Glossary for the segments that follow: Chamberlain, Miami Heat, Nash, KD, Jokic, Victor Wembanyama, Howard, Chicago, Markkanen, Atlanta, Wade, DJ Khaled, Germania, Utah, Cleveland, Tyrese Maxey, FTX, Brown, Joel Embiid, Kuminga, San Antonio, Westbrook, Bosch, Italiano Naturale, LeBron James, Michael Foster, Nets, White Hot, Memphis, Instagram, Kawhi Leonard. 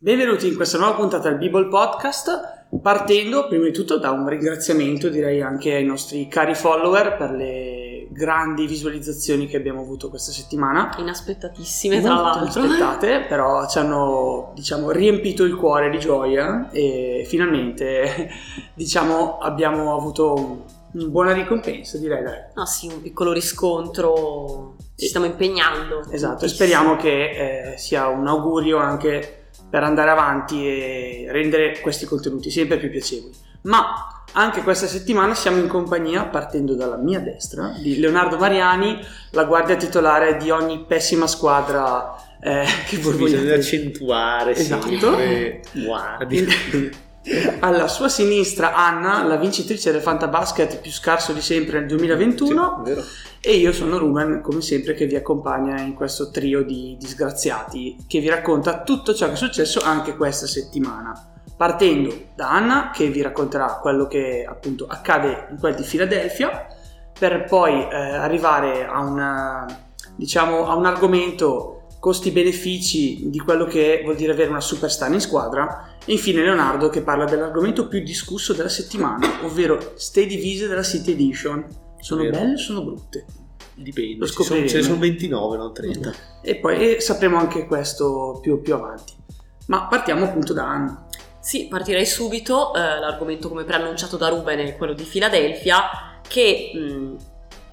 Benvenuti in questa nuova puntata del Bible Podcast, partendo prima di tutto da un ringraziamento, direi, anche ai nostri cari follower per le grandi visualizzazioni che abbiamo avuto questa settimana, inaspettatissime tra l'altro, però ci hanno, diciamo, riempito il cuore di gioia e finalmente, diciamo, abbiamo avuto una buona ricompensa, direi. No, sì, un piccolo riscontro, ci stiamo impegnando. Esatto, e speriamo che sia un augurio anche per andare avanti e rendere questi contenuti sempre più piacevoli. Ma anche questa settimana siamo in compagnia, partendo dalla mia destra, di Leonardo Mariani, la guardia titolare di ogni pessima squadra che bisogna accentuare. Esatto. Alla sua sinistra Anna, la vincitrice del Fantabasket più scarso di sempre nel 2021, sì, e io sono Ruben, come sempre, che vi accompagna in questo trio di disgraziati che vi racconta tutto ciò che è successo anche questa settimana. Partendo da Anna, che vi racconterà quello che appunto accade in quel di Philadelphia, per poi arrivare a un argomento costi-benefici di quello che vuol dire avere una superstar in squadra, e infine Leonardo, che parla dell'argomento più discusso della settimana, ovvero ste divise della City Edition. Sono belle o sono brutte? Dipende, ce ne sono 29, non 30. E poi sapremo anche questo più avanti. Ma partiamo appunto da Anna. Sì, partirei subito. L'argomento, come preannunciato da Ruben, è quello di Philadelphia, che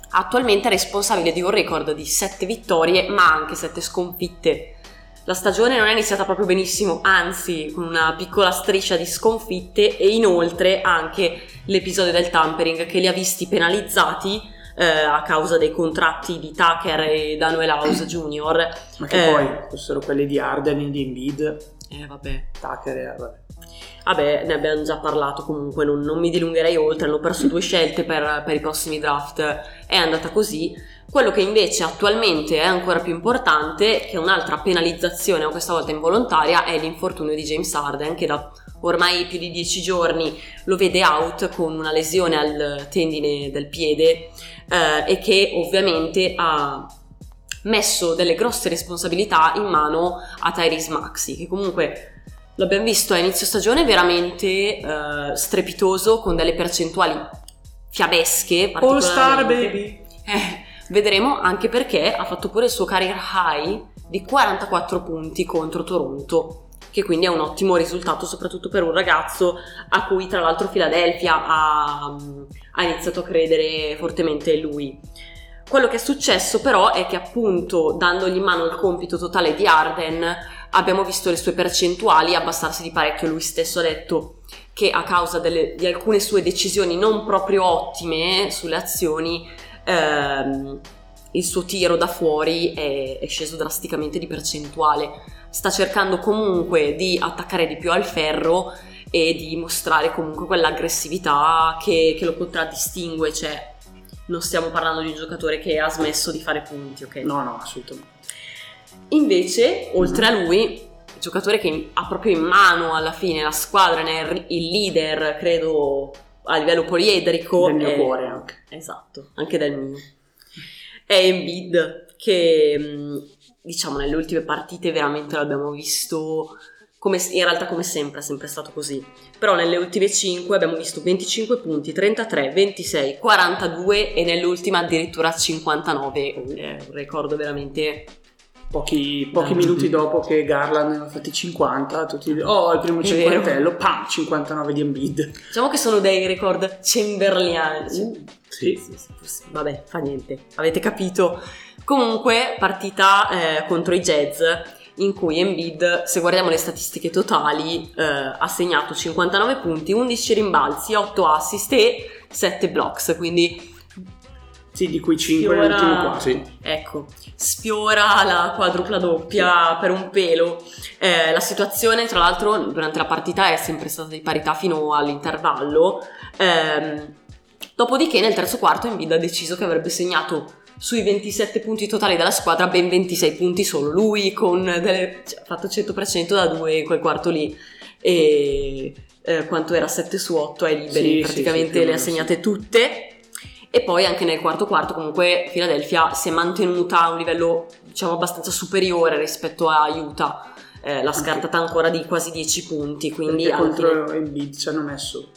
attualmente è responsabile di un record di 7 vittorie ma anche 7 sconfitte. La stagione non è iniziata proprio benissimo, anzi, con una piccola striscia di sconfitte, e inoltre anche l'episodio del tampering che li ha visti penalizzati a causa dei contratti di Tucker e Danuel House Jr. Ma che poi fossero quelli di Harden e di Embiid. Vabbè, ne abbiamo già parlato, comunque non mi dilungherei oltre. Hanno perso 2 scelte per i prossimi draft, è andata così. Quello che invece attualmente è ancora più importante, che è un'altra penalizzazione, questa volta involontaria, è l'infortunio di James Harden, che da ormai più di 10 giorni lo vede out con una lesione al tendine del piede e che ovviamente ha messo delle grosse responsabilità in mano a Tyrese Maxey, che comunque l'abbiamo visto a inizio stagione veramente strepitoso, con delle percentuali fiabesche, All Star baby. Vedremo, anche perché ha fatto pure il suo career high di 44 punti contro Toronto, che quindi è un ottimo risultato soprattutto per un ragazzo a cui tra l'altro Philadelphia ha iniziato a credere fortemente lui. Quello che è successo però è che, appunto, dandogli in mano il compito totale di Harden, abbiamo visto le sue percentuali abbassarsi di parecchio. Lui stesso ha detto che a causa di alcune sue decisioni non proprio ottime sulle azioni, il suo tiro da fuori è sceso drasticamente di percentuale. Sta cercando comunque di attaccare di più al ferro e di mostrare comunque quell'aggressività che lo contraddistingue, cioè non stiamo parlando di un giocatore che ha smesso di fare punti, ok? No, assolutamente. Invece, oltre a lui, il giocatore che ha proprio in mano alla fine la squadra, il leader, credo, a livello poliedrico, del mio cuore anche. Esatto, anche del mio. È Embiid, che, diciamo, nelle ultime partite veramente l'abbiamo visto, in realtà come sempre, è sempre stato così, però nelle ultime 5 abbiamo visto 25 punti, 33, 26, 42 e nell'ultima addirittura 59, un record veramente. Pochi minuti dopo che Garland ne ha fatti 50, tutti il primo cinquantello, pam, 59 di Embiid. Diciamo che sono dei record chamberliani. Sì. Vabbè, fa niente, avete capito. Comunque, partita contro i Jazz, in cui Embiid, se guardiamo le statistiche totali, ha segnato 59 punti, 11 rimbalzi, 8 assist e 7 blocks, quindi sì, di cui 5 nell'ultimo quasi. Ecco, sfiora la quadrupla doppia per un pelo. La situazione, tra l'altro, durante la partita è sempre stata di parità fino all'intervallo. Dopodiché nel terzo quarto Embiid ha deciso che avrebbe segnato sui 27 punti totali della squadra ben 26 punti solo lui, con fatto 100% da 2 in quel quarto lì, e quanto era 7 su 8 ai liberi, sì, praticamente sì, le ha segnate tutte. E poi anche nel quarto quarto comunque Philadelphia si è mantenuta a un livello, diciamo, abbastanza superiore rispetto a Utah, l'ha scartata ancora di quasi 10 punti, quindi anche contro Embiid ci hanno messo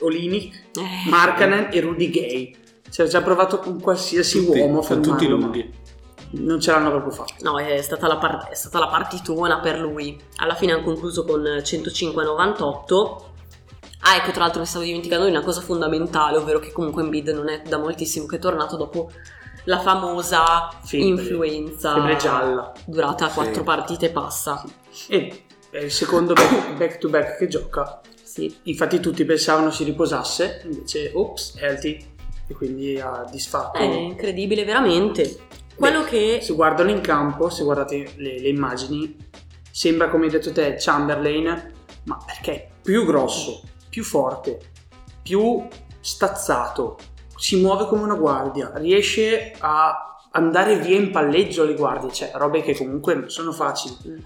Olynyk, Markkanen e Rudy Gay, cioè ci ha provato con qualsiasi uomo, con tutti i lunghi, non ce l'hanno proprio fatta. No, è stata la partitona per lui. Alla fine hanno concluso con 105-98. Ah, ecco, tra l'altro mi stavo dimenticando di una cosa fondamentale, ovvero che comunque Embiid non è da moltissimo che è tornato dopo la famosa influenza gialla durata 4 partite e passa. Sì. E è il secondo back to back che gioca. Sì. Infatti tutti pensavano si riposasse, invece ops, healthy, e quindi ha disfatto. È incredibile veramente. Quello che se guardano in campo, se guardate le immagini, sembra, come hai detto te, Chamberlain, ma perché è più grosso, più forte, più stazzato, si muove come una guardia, riesce a andare via in palleggio alle guardie, cioè robe che comunque non sono facili.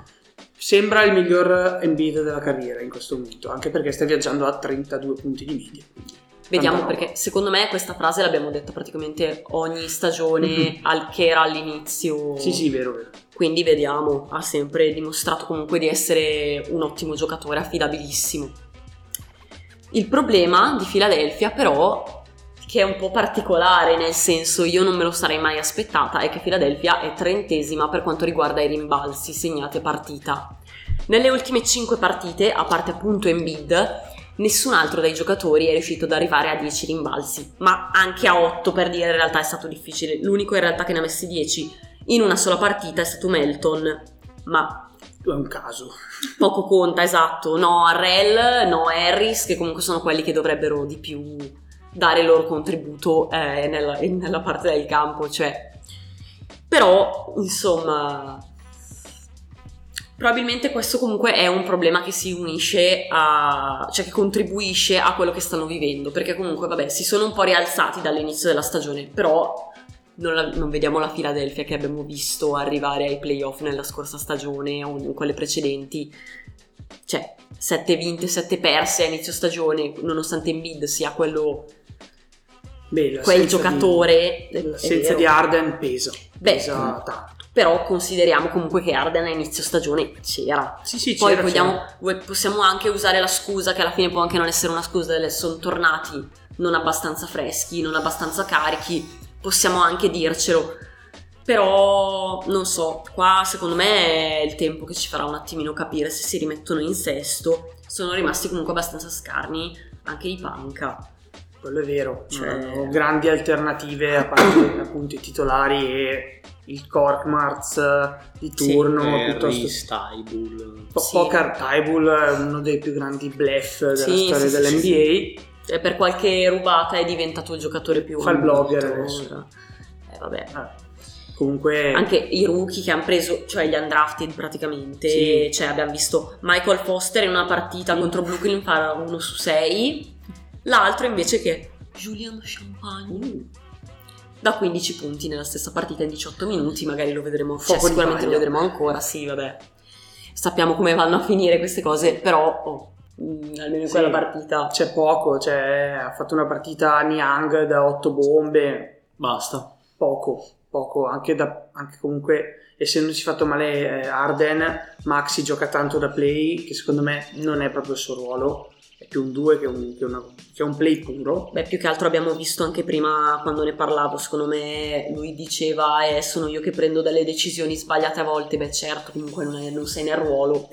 Sembra il miglior Embiid della carriera in questo momento, anche perché sta viaggiando a 32 punti di media. Vediamo, perché secondo me questa frase l'abbiamo detta praticamente ogni stagione, che era all'inizio. Sì, vero. Quindi vediamo, ha sempre dimostrato comunque di essere un ottimo giocatore, affidabilissimo. Il problema di Philadelphia, però, che è un po' particolare, nel senso, io non me lo sarei mai aspettata, è che Philadelphia è 30ª per quanto riguarda i rimbalzi segnati a partita. Nelle ultime 5 partite, a parte appunto Embiid, nessun altro dei giocatori è riuscito ad arrivare a 10 rimbalzi, ma anche a 8, per dire, in realtà è stato difficile. L'unico in realtà che ne ha messi 10 in una sola partita è stato Melton, ma è un caso, poco conta, esatto. No Harrell, no Harris, che comunque sono quelli che dovrebbero di più dare il loro contributo nella parte del campo, cioè. Però insomma, probabilmente questo comunque è un problema che si unisce a, cioè che contribuisce a quello che stanno vivendo, perché comunque vabbè, si sono un po' rialzati dall'inizio della stagione, però non vediamo la Philadelphia che abbiamo visto arrivare ai playoff nella scorsa stagione o in quelle precedenti, cioè 7 vinte, 7 perse a inizio stagione, nonostante Embiid sia quello, quel giocatore senza di Harden pesa tanto. Però consideriamo comunque che Harden a inizio stagione c'era. Sì, poi c'era, possiamo anche usare la scusa, che alla fine può anche non essere una scusa, sono tornati non abbastanza freschi, non abbastanza carichi, possiamo anche dircelo. Però non so, qua secondo me è il tempo che ci farà un attimino capire se si rimettono in sesto. Sono rimasti comunque abbastanza scarni anche di panca, quello è vero, cioè non grandi alternative a parte appunto i titolari e il Korkmaz di turno, piuttosto Poker Tybul è uno dei più grandi bluff della storia dell'NBA. Sì. E per qualche rubata è diventato il giocatore più, fa il blogger adesso. Vabbè. Comunque anche i rookie che hanno preso, cioè gli undrafted praticamente, cioè abbiamo visto Michael Foster in una partita contro Brooklyn fa 1 su 6, l'altro invece che Julian Champagne da 15 punti nella stessa partita in 18 minuti, magari lo vedremo, sicuramente lo vedremo ancora, sappiamo come vanno a finire queste cose, però almeno in quella partita c'è poco, cioè ha fatto una partita Niang da 8 bombe, basta, poco anche comunque essendoci fatto male Harden, Maxi gioca tanto da play, che secondo me non è proprio il suo ruolo, è più un 2 che un play puro. Più che altro abbiamo visto anche prima quando ne parlavo, secondo me lui diceva sono io che prendo delle decisioni sbagliate a volte, certo, comunque non sei nel ruolo,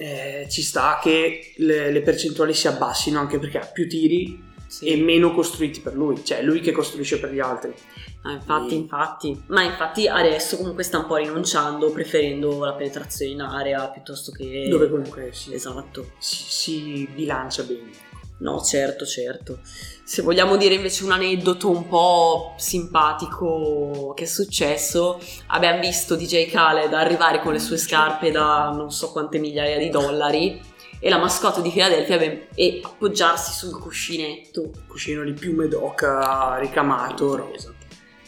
ci sta che le percentuali si abbassino, anche perché ha più tiri, sì, e meno costruiti per lui, cioè lui che costruisce per gli altri. Ah, infatti, infatti. Ma infatti adesso comunque sta un po' rinunciando, preferendo la penetrazione in area piuttosto che... Dove comunque sì, esatto, si bilancia bene. No, certo, certo. Se vogliamo dire invece un aneddoto un po' simpatico che è successo, abbiamo visto DJ Khaled arrivare con le sue scarpe da non so quante migliaia di dollari e la mascotte di Philadelphia e appoggiarsi sul cuscinetto, cuscino di piume d'oca ricamato rosa.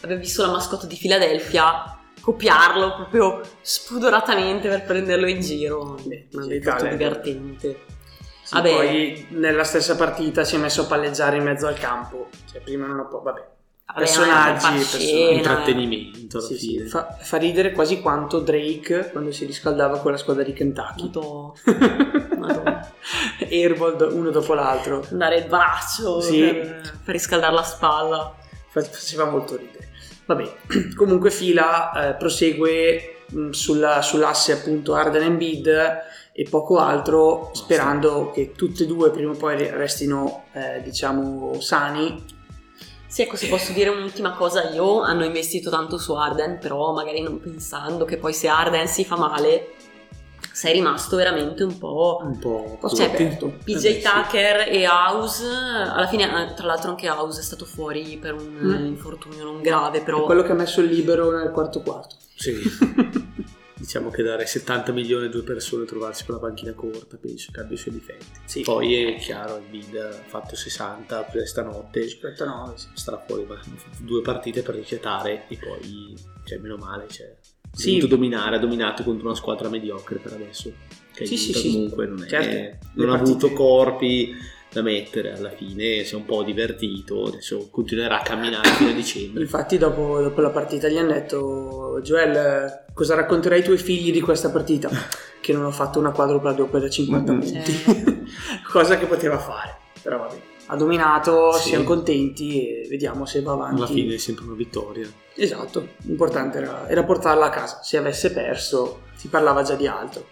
Abbiamo visto la mascotte di Philadelphia copiarlo proprio spudoratamente per prenderlo in giro. Ma è stato divertente. Ah, poi nella stessa partita si è messo a palleggiare in mezzo al campo, cioè prima non può, vabbè, personaggi, intrattenimento, sì, sì, fa ridere quasi quanto Drake quando si riscaldava con la squadra di Kentucky. Madonna. Airball uno dopo l'altro, andare il braccio, sì, per riscaldare la spalla, faceva molto ridere. Vabbè, comunque Fila prosegue sull'asse appunto Harden Embiid e poco altro, sperando che tutte e due prima o poi restino diciamo sani. Sì, ecco, se posso dire un'ultima cosa io, hanno investito tanto su Harden, però magari non pensando che poi se Harden si fa male sei rimasto veramente un po' cioè, PJ Tucker e House, alla fine tra l'altro anche House è stato fuori per un infortunio non grave, però è quello che ha messo libero nel quarto, sì. Diciamo che dare 70 milioni a due persone a trovarsi con la panchina corta penso che abbia i suoi difetti. Sì. Poi è chiaro, il bid ha fatto 60 questa notte, 59, starà fuori due partite per rifiatare e poi, cioè, meno male, cioè, sì, ha dominato contro una squadra mediocre per adesso, che sì, comunque non è, certo, non ha avuto corpi da mettere, alla fine si è un po' divertito, adesso continuerà a camminare fino a dicembre. Infatti dopo la partita gli hanno detto: Joel, cosa racconterai ai tuoi figli di questa partita? Che non ho fatto una quadrupla doppia da 50 punti. Cosa che poteva fare, però va bene, ha dominato, sì, siamo contenti e vediamo se va avanti. Alla fine è sempre una vittoria, esatto, l'importante era portarla a casa. Se avesse perso si parlava già di altro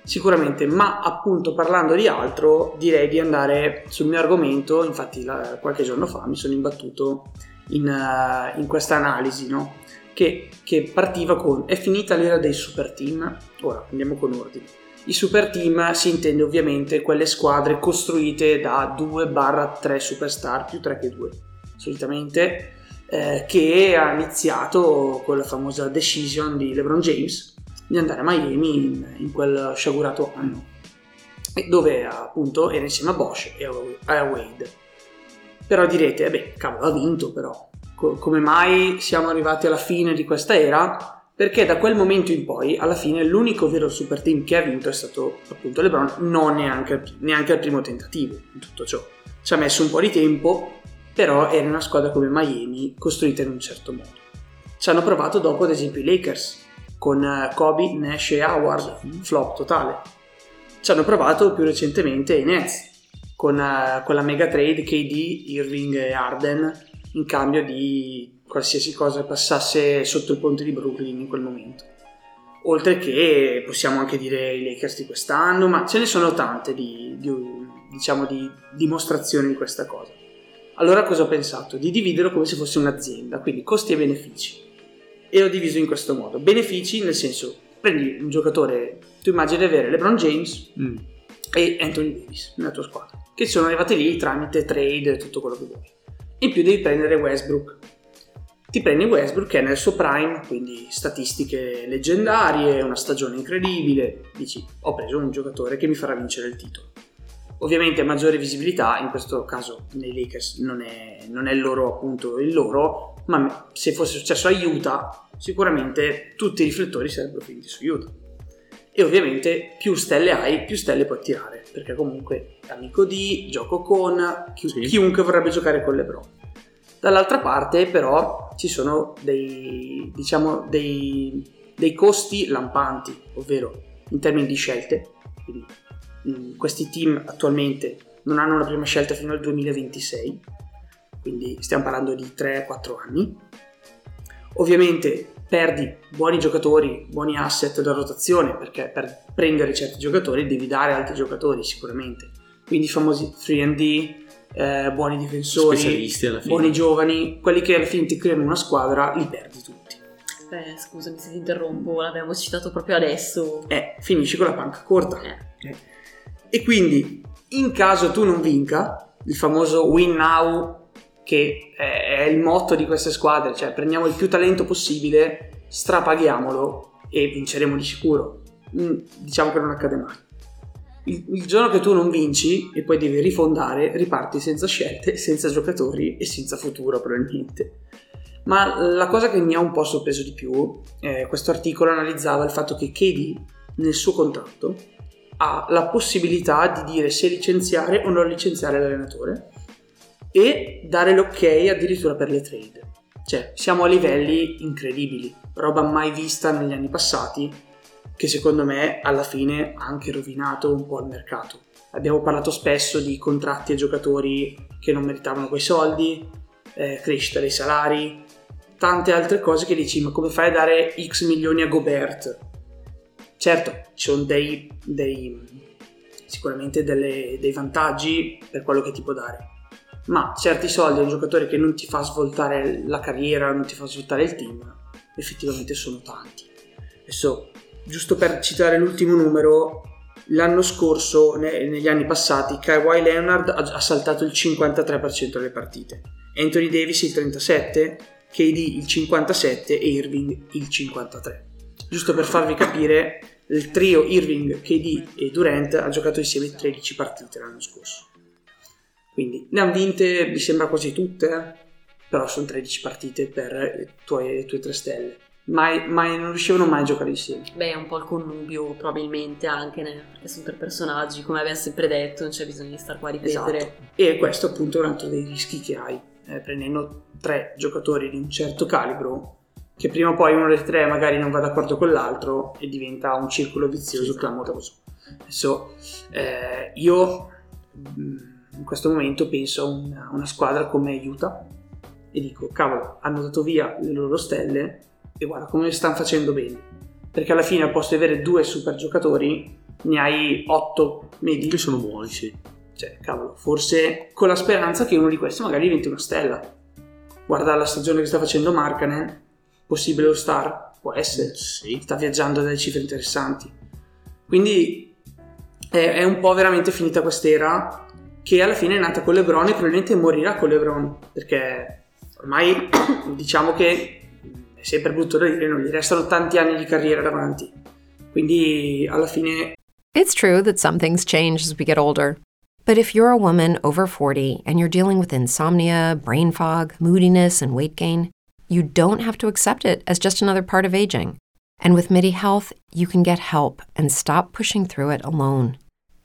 sicuramente, ma appunto parlando di altro direi di andare sul mio argomento. Infatti qualche giorno fa mi sono imbattuto in questa analisi, no? Che partiva con: è finita l'era dei super team, ora andiamo con ordine. I super team si intende ovviamente quelle squadre costruite da 2-3 superstar più 3 che 2 solitamente, che ha iniziato con la famosa decision di LeBron James di andare a Miami in quel sciagurato anno, dove appunto era insieme a Bosch e a Wade. Però direte: vabbè, cavolo, ha vinto, però come mai siamo arrivati alla fine di questa era? Perché da quel momento in poi alla fine l'unico vero super team che ha vinto è stato appunto LeBron, non neanche al primo tentativo. In tutto ciò ci ha messo un po' di tempo, però era una squadra come Miami costruita in un certo modo. Ci hanno provato dopo ad esempio i Lakers con Kobe, Nash e Howard, flop totale. Ci hanno provato più recentemente i Nets con la mega trade KD, Irving e Harden in cambio di qualsiasi cosa passasse sotto il ponte di Brooklyn in quel momento. Oltre che possiamo anche dire i Lakers di quest'anno, ma ce ne sono tante diciamo di dimostrazioni di questa cosa. Allora cosa ho pensato? Di dividerlo come se fosse un'azienda, quindi costi e benefici. E ho diviso in questo modo: benefici nel senso, prendi un giocatore, tu immagini di avere LeBron James e Anthony Davis nella tua squadra, che sono arrivati lì tramite trade e tutto quello che vuoi. In più devi prendere Westbrook, ti prendi Westbrook che è nel suo prime, quindi statistiche leggendarie, una stagione incredibile, dici: ho preso un giocatore che mi farà vincere il titolo. Ovviamente maggiore visibilità, in questo caso nei Lakers non è loro appunto il loro, ma se fosse successo a Utah sicuramente tutti i riflettori sarebbero finiti su Utah. E ovviamente più stelle hai, più stelle puoi tirare, perché comunque amico di, gioco con, chiunque vorrebbe giocare con LeBron. Dall'altra parte però ci sono dei costi lampanti, ovvero in termini di scelte. Quindi questi team attualmente non hanno una prima scelta fino al 2026, quindi stiamo parlando di 3-4 anni. Ovviamente perdi buoni giocatori, buoni asset da rotazione, perché per prendere certi giocatori devi dare altri giocatori sicuramente, quindi i famosi 3&D, buoni difensori, buoni giovani, quelli che alla fine ti creano una squadra, li perdi tutti. Scusami se ti interrompo, l'abbiamo citato proprio adesso. Finisci con la panca corta. E quindi, in caso tu non vinca, il famoso win now, che è il motto di queste squadre, cioè prendiamo il più talento possibile, strapaghiamolo e vinceremo di sicuro. Diciamo che non accade mai. Il giorno che tu non vinci e poi devi rifondare, riparti senza scelte, senza giocatori e senza futuro probabilmente. Ma la cosa che mi ha un po' sorpreso di più, questo articolo analizzava il fatto che KD nel suo contratto ha la possibilità di dire se licenziare o non licenziare l'allenatore e dare l'ok addirittura per le trade. Cioè, siamo a livelli incredibili, roba mai vista negli anni passati, che secondo me alla fine ha anche rovinato un po' il mercato. Abbiamo parlato spesso di contratti a giocatori che non meritavano quei soldi, crescita dei salari, tante altre cose che dici, ma come fai a dare X milioni a Gobert? Certo, ci sono sicuramente dei vantaggi per quello che ti può dare, ma certi soldi a un giocatore che non ti fa svoltare la carriera, non ti fa svoltare il team, effettivamente sono tanti. Adesso, giusto per citare l'ultimo numero, l'anno scorso, negli anni passati, Kawhi Leonard ha saltato il 53% delle partite, Anthony Davis il 37%, KD il 57% e Irving il 53%. Giusto per farvi capire, il trio Irving, KD e Durant ha giocato insieme 13 partite l'anno scorso. Quindi ne hanno vinte, mi sembra, quasi tutte, però sono 13 partite per le tue tre stelle. Non riuscivano mai a giocare insieme. Beh, è un po' il connubio probabilmente anche, perché sono tre personaggi, come abbiamo sempre detto, non c'è bisogno di star qua a ripetere. Esatto. E questo appunto è un altro dei rischi che hai, prendendo tre giocatori di un certo calibro, che prima o poi uno dei tre magari non va d'accordo con l'altro e diventa un circolo vizioso clamoroso. Adesso, io... in questo momento penso a una squadra come Utah e dico, cavolo, hanno dato via le loro stelle e guarda come stanno facendo bene, perché alla fine al posto di avere due super giocatori ne hai 8 medi che sono buoni, sì. Cioè, cavolo, forse con la speranza che uno di questi magari diventi una stella. Guarda la stagione che sta facendo Markkanen, possibile all-star, può essere, sì. Sta viaggiando dalle cifre interessanti, quindi è un po' veramente finita quest'era che alla fine è nata con LeBron e probabilmente morirà con LeBron, perché ormai diciamo che è sempre brutto da dire, non gli restano tanti anni di carriera davanti, quindi alla fine... It's true that some things change as we get older, but if you're a woman over 40 and you're dealing with insomnia, brain fog, moodiness and weight gain, you don't have to accept it as just another part of aging. And with Midi Health, you can get help and stop pushing through it alone.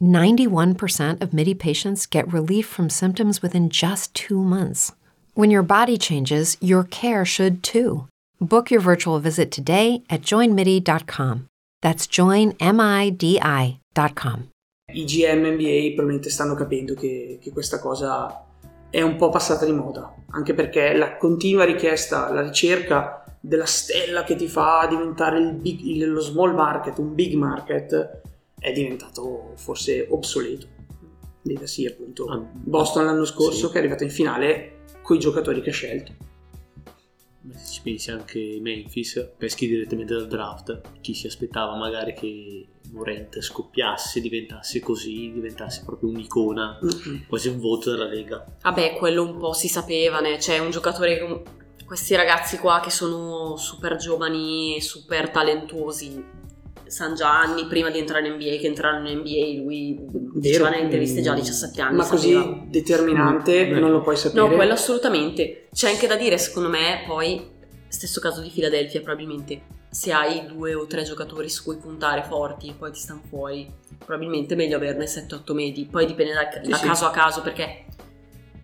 91% of Midi patients get relief from symptoms within just 2 months. When your body changes, your care should too. Book your virtual visit today at joinmidi.com. That's joinmidi.com. I GM NBA probabilmente stanno capendo che questa cosa è un po' passata di moda, anche perché la continua richiesta, la ricerca della stella che ti fa diventare lo small market, un big market, è diventato forse obsoleto. Vedasi appunto Boston l'anno scorso, sì, che è arrivato in finale con i giocatori che ha scelto. Ma se ci pensi anche Memphis, peschi direttamente dal draft, chi si aspettava magari che Morant scoppiasse, diventasse così, diventasse proprio un'icona, quasi un voto della Lega. Vabbè, quello un po' si sapeva, né? C'è un giocatore che... questi ragazzi qua che sono super giovani, super talentuosi, San Gianni prima di entrare in NBA, che entrarono in NBA, lui diceva nelle interviste già a 17 anni. Ma sapeva. Così determinante non lo puoi sapere. No, quello assolutamente. C'è anche da dire, secondo me, poi, stesso caso di Philadelphia probabilmente, se hai 2 o 3 giocatori su cui puntare forti e poi ti stanno fuori, probabilmente è meglio averne 7-8 medi. Poi dipende da sì, caso a caso, perché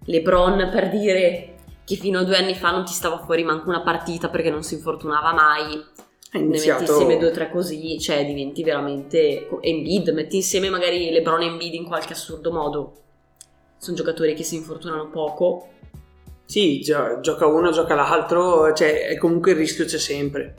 LeBron, per dire, che fino a 2 anni fa non ti stava fuori manco una partita perché non si infortunava mai, ne metti insieme 2 o 3 così, cioè diventi veramente Embiid, metti insieme magari LeBron e Embiid in qualche assurdo modo, sono giocatori che si infortunano poco. Sì, gioca uno, gioca l'altro, cioè comunque il rischio c'è sempre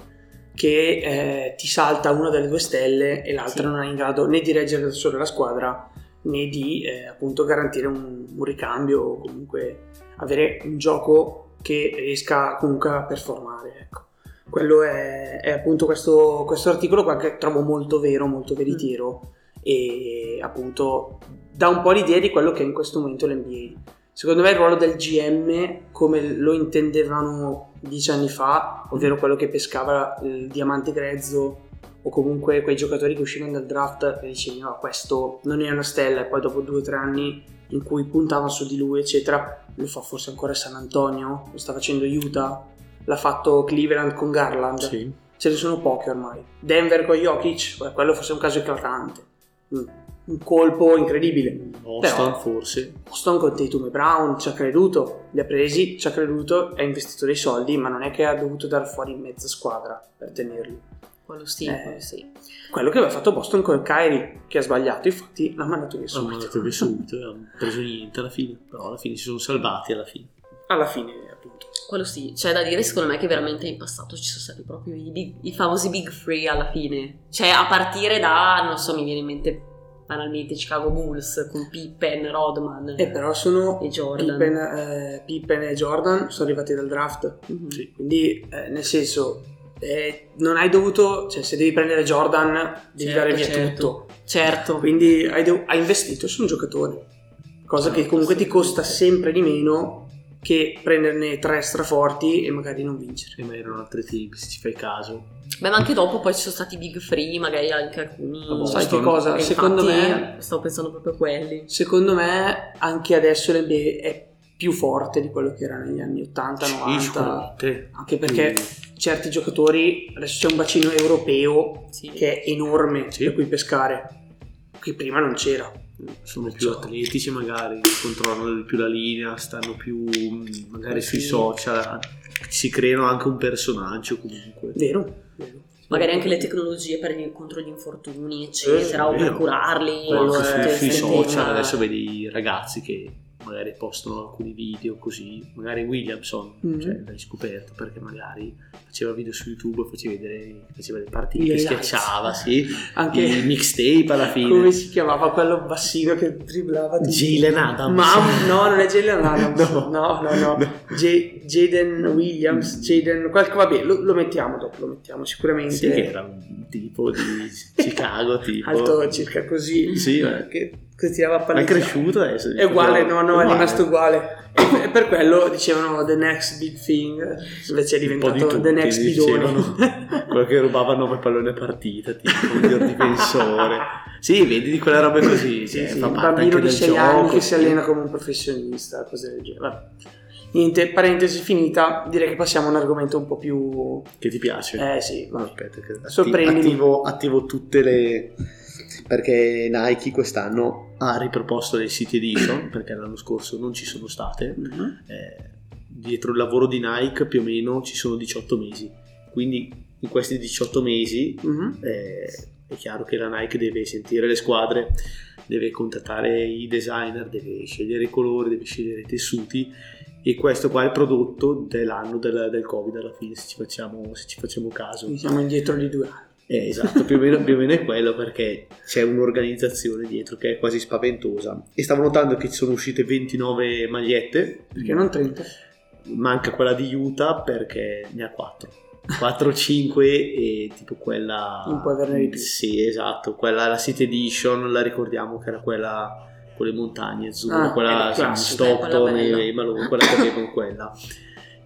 che ti salta una delle 2 stelle e l'altra sì, non è in grado né di reggere da sola la squadra né di appunto garantire un ricambio o comunque avere un gioco che riesca comunque a performare, ecco. Quello è appunto questo articolo qua che trovo molto vero, molto veritiero, e appunto dà un po' l'idea di quello che è in questo momento l'NBA. Secondo me il ruolo del GM, come lo intendevano 10 anni fa, ovvero quello che pescava il diamante grezzo o comunque quei giocatori che uscivano dal draft e dicevi no, questo non è una stella, e poi dopo 2 o 3 anni in cui puntavano su di lui eccetera, lo fa forse ancora San Antonio, lo sta facendo Utah, l'ha fatto Cleveland con Garland, sì, ce ne sono pochi ormai. Denver con Jokic, quello forse è un caso eclatante, un colpo incredibile. Boston forse, Boston con Tatum e Brown ci ha creduto, li ha presi, ci ha creduto, ha investito dei soldi, ma non è che ha dovuto dar fuori mezza squadra per tenerli. Quello sì. Quello che aveva fatto Boston con Kyrie, che ha sbagliato, infatti l'ha mandato via subito. Non ha preso niente alla fine, però alla fine si sono salvati alla fine appunto. Quello sì, c'è da dire secondo me che veramente in passato ci sono stati proprio i famosi big three alla fine, cioè a partire da, non so, mi viene in mente banalmente Chicago Bulls con Pippen, Rodman però sono e Jordan. Pippen e Jordan sono arrivati dal draft, sì, quindi nel senso... non hai dovuto, cioè se devi prendere Jordan devi dare via tutto, certo, quindi hai investito su un giocatore, cosa che comunque ti costa sempre di meno che prenderne 3 straforti e magari non vincere. Ma erano altri tipi, se ci fai caso. Beh, ma anche dopo poi ci sono stati big free, magari anche alcuni, sai che cosa, secondo me stavo pensando proprio a quelli. Secondo me anche adesso l'NBA è più forte di quello che era negli anni 80, 90, anche perché certi giocatori, adesso c'è un bacino europeo che è enorme, da cui pescare, che prima non c'era. Sono più atletici magari, controllano più la linea, stanno più magari sui social, si creano anche un personaggio comunque. Vero. Magari anche le tecnologie contro gli infortuni, eccetera, o per curarli. Sui social adesso vedi i ragazzi che magari postano alcuni video così, magari Williamson, cioè l'hai scoperto perché magari faceva video su YouTube, faceva delle partite, schiacciava anche il mixtape alla fine. Come si chiamava quello bassino che dribblava? Jalen Adams. Non è Jalen Adams. No. Jaden Williams, Jaden qualche, vabbè, lo mettiamo dopo, sicuramente. Sì, era un tipo di Chicago, tipo alto circa così. Sì, che tirava palla. È cresciuto adesso. È uguale, è rimasto uguale. E per quello dicevano the next big thing, invece è diventato the next bidone. Quello che rubava 9 palloni a partita, tipo un difensore. Sì, vedi di quella roba così. Sì, un bambino di 6 anni che si allena come un professionista, cose del genere. Vabbè. Niente, parentesi finita, direi che passiamo a un argomento un po' più... Che ti piace? Sì. Ma aspetta, che attivo tutte le... perché Nike quest'anno ha riproposto dei siti edition, perché l'anno scorso non ci sono state. Dietro il lavoro di Nike più o meno ci sono 18 mesi, quindi in questi 18 mesi è chiaro che la Nike deve sentire le squadre, deve contattare i designer, deve scegliere i colori, deve scegliere i tessuti, e questo qua è il prodotto dell'anno del Covid alla fine, se ci facciamo caso. Siamo indietro di 2 anni. Esatto, più o meno è quello, perché c'è un'organizzazione dietro che è quasi spaventosa. E stavo notando che ci sono uscite 29 magliette. Perché non 30? Manca quella di Utah perché ne ha 4-5 e tipo quella... Un po' averne di più. Sì, esatto, quella, la City Edition, la ricordiamo che era quella con le montagne azzurre, quella Stockton e Malone, quella che avevo quella.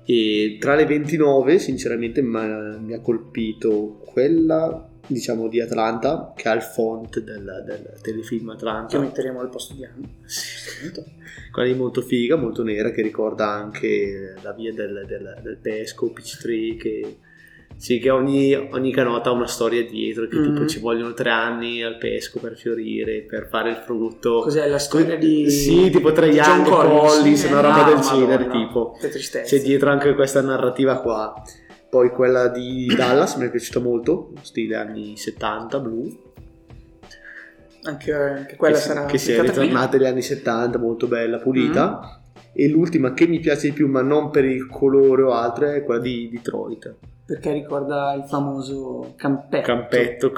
E tra le 29 sinceramente mi ha colpito quella, diciamo, di Atlanta, che ha il font del telefilm Atlanta, che metteremo al posto di Anna. Quella è molto figa, molto nera, che ricorda anche la via del pesco, Peachtree, che sì, che ogni canotta ha una storia dietro, che tipo ci vogliono 3 anni al pesco per fiorire, per fare il frutto. Cos'è la storia di... Sì, tipo 3 anni, Collins, una roba del genere, tipo. Che tristezza. C'è dietro anche questa narrativa qua. Poi quella di Dallas mi è piaciuta molto, stile anni 70, blu. Anche quella sarà... Che si è ritornata negli anni 70, molto bella, pulita. E l'ultima che mi piace di più, ma non per il colore o altro, è quella di Detroit. Perché ricorda il famoso campetto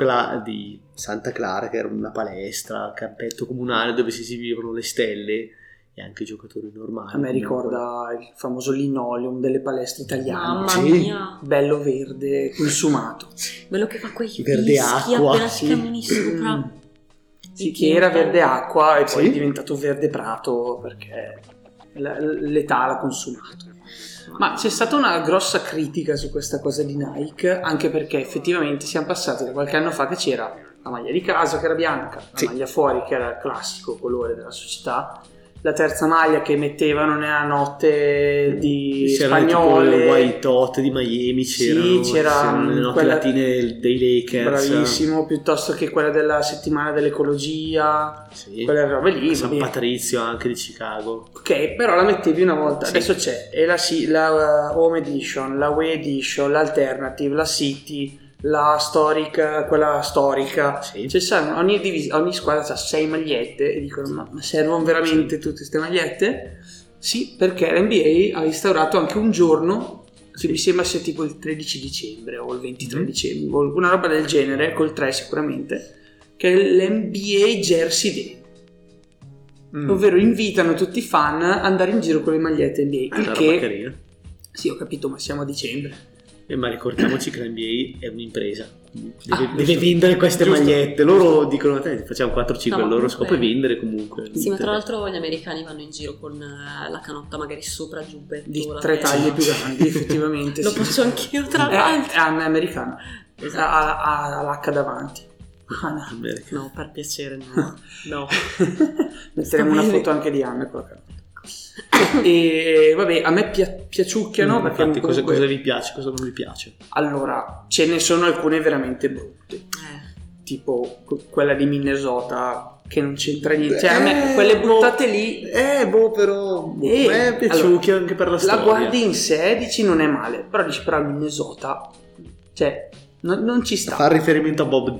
di Santa Clara, che era una palestra, campetto comunale dove si vivono le stelle e anche i giocatori normali. A me ricorda il famoso linoleum delle palestre italiane. Mamma mia, bello verde consumato, bello che fa quei verde acqua, appena si cammini sopra. Sì, che era verde acqua e poi è diventato verde prato perché l'età l'ha consumato. Ma c'è stata una grossa critica su questa cosa di Nike, anche perché effettivamente siamo passati da qualche anno fa che c'era la maglia di casa che era bianca, la maglia fuori che era il classico colore della società, la terza maglia che mettevano nella notte di spagnole, tipo White Hot di Miami, c'erano le notti latine dei Lakers, bravissimo, piuttosto che quella della settimana dell'ecologia, quella roba lì, San Patrizio anche di Chicago, ok, però la mettevi una volta. Adesso c'è e la Home Edition, la Way Edition, l'Alternative, la City, la storica, quella storica, cioè, ogni squadra ha 6 magliette e dicono: ma servono veramente tutte queste magliette? Sì, perché l'NBA ha instaurato anche un giorno, che mi sembra sia tipo il 13 dicembre o il 23 dicembre, una roba del genere, col 3 sicuramente, che è l'NBA Jersey Day, ovvero invitano tutti i fan ad andare in giro con le magliette NBA, il che... Sì, ho capito, ma siamo a dicembre. Ma ricordiamoci che la NBA è un'impresa, deve vendere queste magliette. Loro dicono: facciamo 4-5, il loro scopo è vendere comunque. Sì, ma tra l'altro gli americani vanno in giro con la canotta magari sopra, giù, di 3 taglie più grandi, effettivamente. Lo faccio anch'io, tra l'altro. Anna è americana, ha l'H davanti. Anna. No, per piacere, no. Metteremo una foto anche di Anna con la canotta. E vabbè, a me piaciucchiano, perché infatti, comunque... cosa vi piace, cosa non vi piace? Allora, ce ne sono alcune veramente brutte, tipo quella di Minnesota, che non c'entra niente, cioè a me quelle buttate lì però piaciucchia, allora, anche per la storia, la guardi in sé, dici non è male, però dici però Minnesota, cioè non ci sta. Fa riferimento a Bob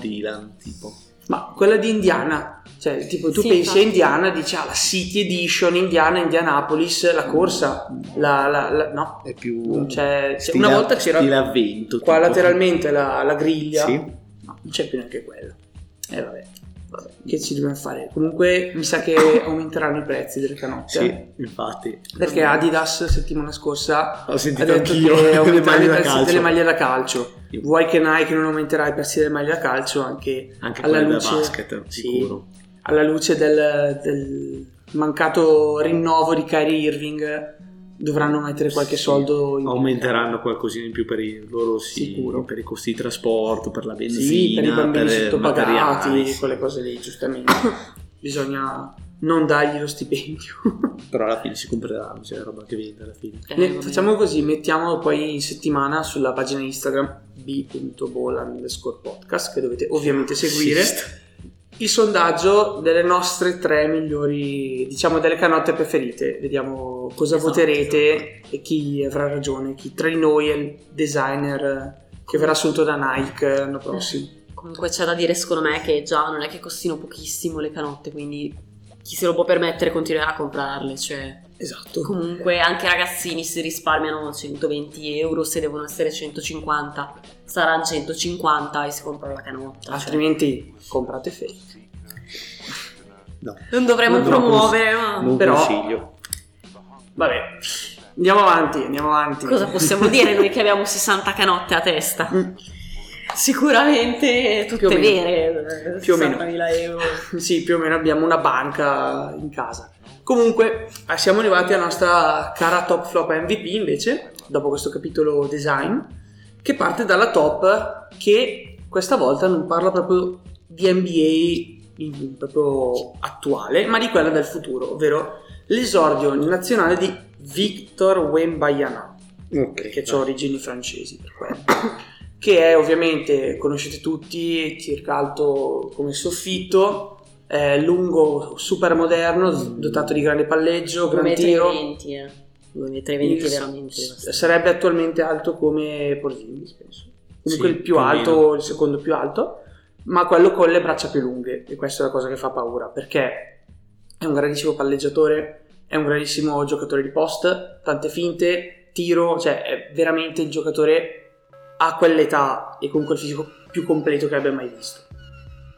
Dylan, tipo. Ma quella di Indiana, cioè tipo tu pensi a Indiana, dici la City Edition, Indiana, Indianapolis, la corsa, no, è più, cioè, stile, una volta c'era l'avvento, qua tipo, lateralmente la griglia, no, non c'è più neanche quella. Vabbè, che ci dobbiamo fare? Comunque mi sa che aumenteranno i prezzi delle canotte. Sì, infatti. Perché Adidas settimana scorsa ho sentito anch'io che aumenteranno i prezzi delle maglie da calcio. Vuoi che Nike non aumenterà i prezzi delle maglie da calcio, anche alla luce del basket, sicuro. Alla luce del mancato rinnovo di Kyrie Irving, dovranno mettere qualche soldo in più. Aumenteranno qualcosina in più per i loro, sicuro, per i costi di trasporto, per la benzina, per i bambini sottopagati, quelle cose lì, giustamente. Bisogna non dargli lo stipendio. Però alla fine si compreranno, c'è la roba che vende alla fine. Facciamo così, mettiamo poi in settimana sulla pagina Instagram b.bolan_podcast, che dovete ovviamente seguire, il sondaggio delle nostre 3 migliori, diciamo, delle canotte preferite. Vediamo cosa voterete e chi avrà ragione, chi tra noi è il designer che verrà assunto da Nike l'anno prossimo. Comunque c'è da dire, secondo me, che già non è che costino pochissimo le canotte, quindi chi se lo può permettere continuerà a comprarle, cioè. Esatto. Comunque anche i ragazzini si risparmiano 120 euro, se devono essere 150 saranno 150 e si comprano la canotta. Altrimenti cioè, comprate fake. No. Non dovremmo promuovere, ma però consiglio. Vabbè. Andiamo avanti. Cosa possiamo dire noi che abbiamo 60 canotte a testa? Sicuramente tutte più vere, più o meno. €60.000. Sì, più o meno abbiamo una banca in casa. Comunque siamo arrivati alla nostra cara top flop MVP invece, dopo questo capitolo design, che parte dalla top che questa volta non parla proprio di NBA proprio attuale, ma di quella del futuro, ovvero l'esordio nazionale di Victor Wembanyama, okay, che ha origini francesi per quello. Che è ovviamente, conoscete tutti, circa alto come soffitto, lungo, super moderno, dotato di grande palleggio, gran tiro. 2,20 m veramente. Sarebbe attualmente alto come Porzingis, penso. Comunque sì, il più alto, meno. Il secondo più alto, ma quello con le braccia più lunghe, e questa è la cosa che fa paura, perché è un grandissimo palleggiatore, è un grandissimo giocatore di post, tante finte, tiro, cioè è veramente il giocatore a quell'età e con quel fisico più completo che abbia mai visto.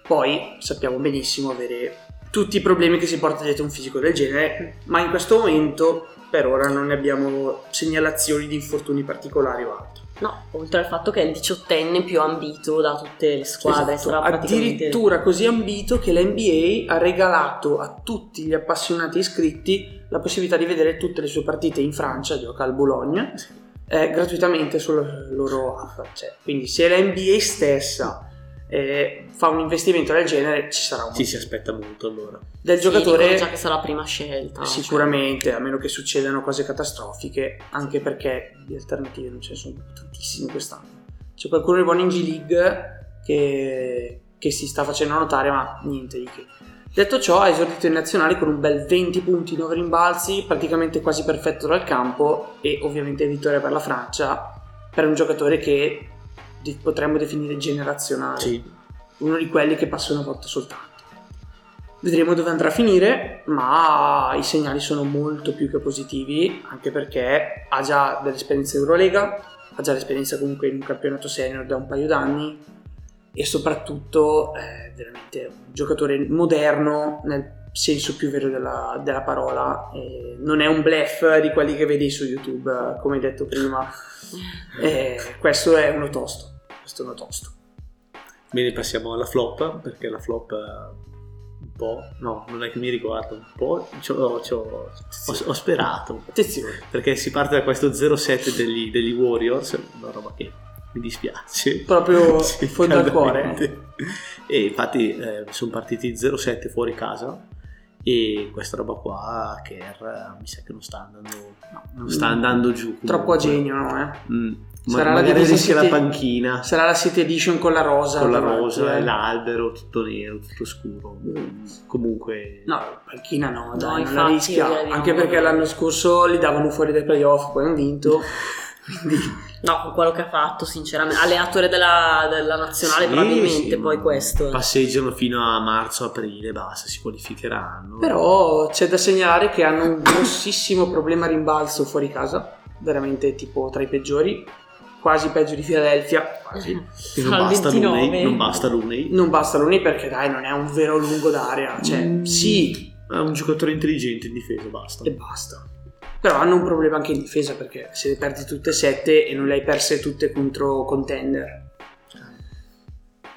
Poi sappiamo benissimo avere tutti i problemi che si porta dietro un fisico del genere, ma in questo momento per ora non ne abbiamo segnalazioni di infortuni particolari o altro. No, oltre al fatto che è il 18enne più ambito da tutte le squadre. Esatto, sarà addirittura così ambito che la NBA ha regalato a tutti gli appassionati iscritti la possibilità di vedere tutte le sue partite in Francia, gioca al Bologna, gratuitamente sulla loro app, cioè, quindi se la NBA stessa fa un investimento del genere ci sarà un si aspetta molto allora del giocatore, già che sarà la prima scelta sicuramente, cioè, a meno che succedano cose catastrofiche, anche perché di alternative non ce ne sono tantissime quest'anno. C'è qualcuno di buono in G League che si sta facendo notare, ma niente di che. Detto ciò, ha esordito in nazionale con un bel 20 punti, 9 rimbalzi, praticamente quasi perfetto dal campo, e ovviamente vittoria per la Francia, per un giocatore che potremmo definire generazionale. Sì. Uno di quelli che passa una volta soltanto. Vedremo dove andrà a finire, ma i segnali sono molto più che positivi, anche perché ha già dell'esperienza Eurolega, ha già l'esperienza comunque in un campionato senior da un paio d'anni, e soprattutto è veramente un giocatore moderno nel senso più vero della parola, e non è un bluff di quelli che vedi su YouTube, come detto prima. Questo è uno tosto. Bene, passiamo alla flop, perché la flop un po', no, non è che mi riguarda un po', ho sperato. Attenzione, perché si parte da questo 0-7 degli Warriors, una roba che mi dispiace proprio in fondo al cuore, e infatti sono partiti 0-7 fuori casa, e questa roba qua che mi sa che non sta andando giù troppo a genio, no? Sarà magari rischia la panchina, sarà la City Edition con la rosa l'albero tutto nero, tutto scuro. Comunque no, panchina no, dai, la rischia, anche perché l'anno scorso li davano fuori dai playoff, poi hanno vinto. Quindi no, con quello che ha fatto, sinceramente, allenatore della nazionale, sì, probabilmente sì, poi questo passeggiano fino a marzo-aprile, basta, si qualificheranno. Però c'è da segnalare che hanno un grossissimo problema rimbalzo fuori casa, veramente tipo tra i peggiori, quasi peggio di Philadelphia, quasi. Non basta Looney perché dai, non è un vero lungo d'area, cioè sì, è un giocatore intelligente in difesa, basta. Però hanno un problema anche in difesa, perché se le perdi tutte 7 e non le hai perse tutte contro contender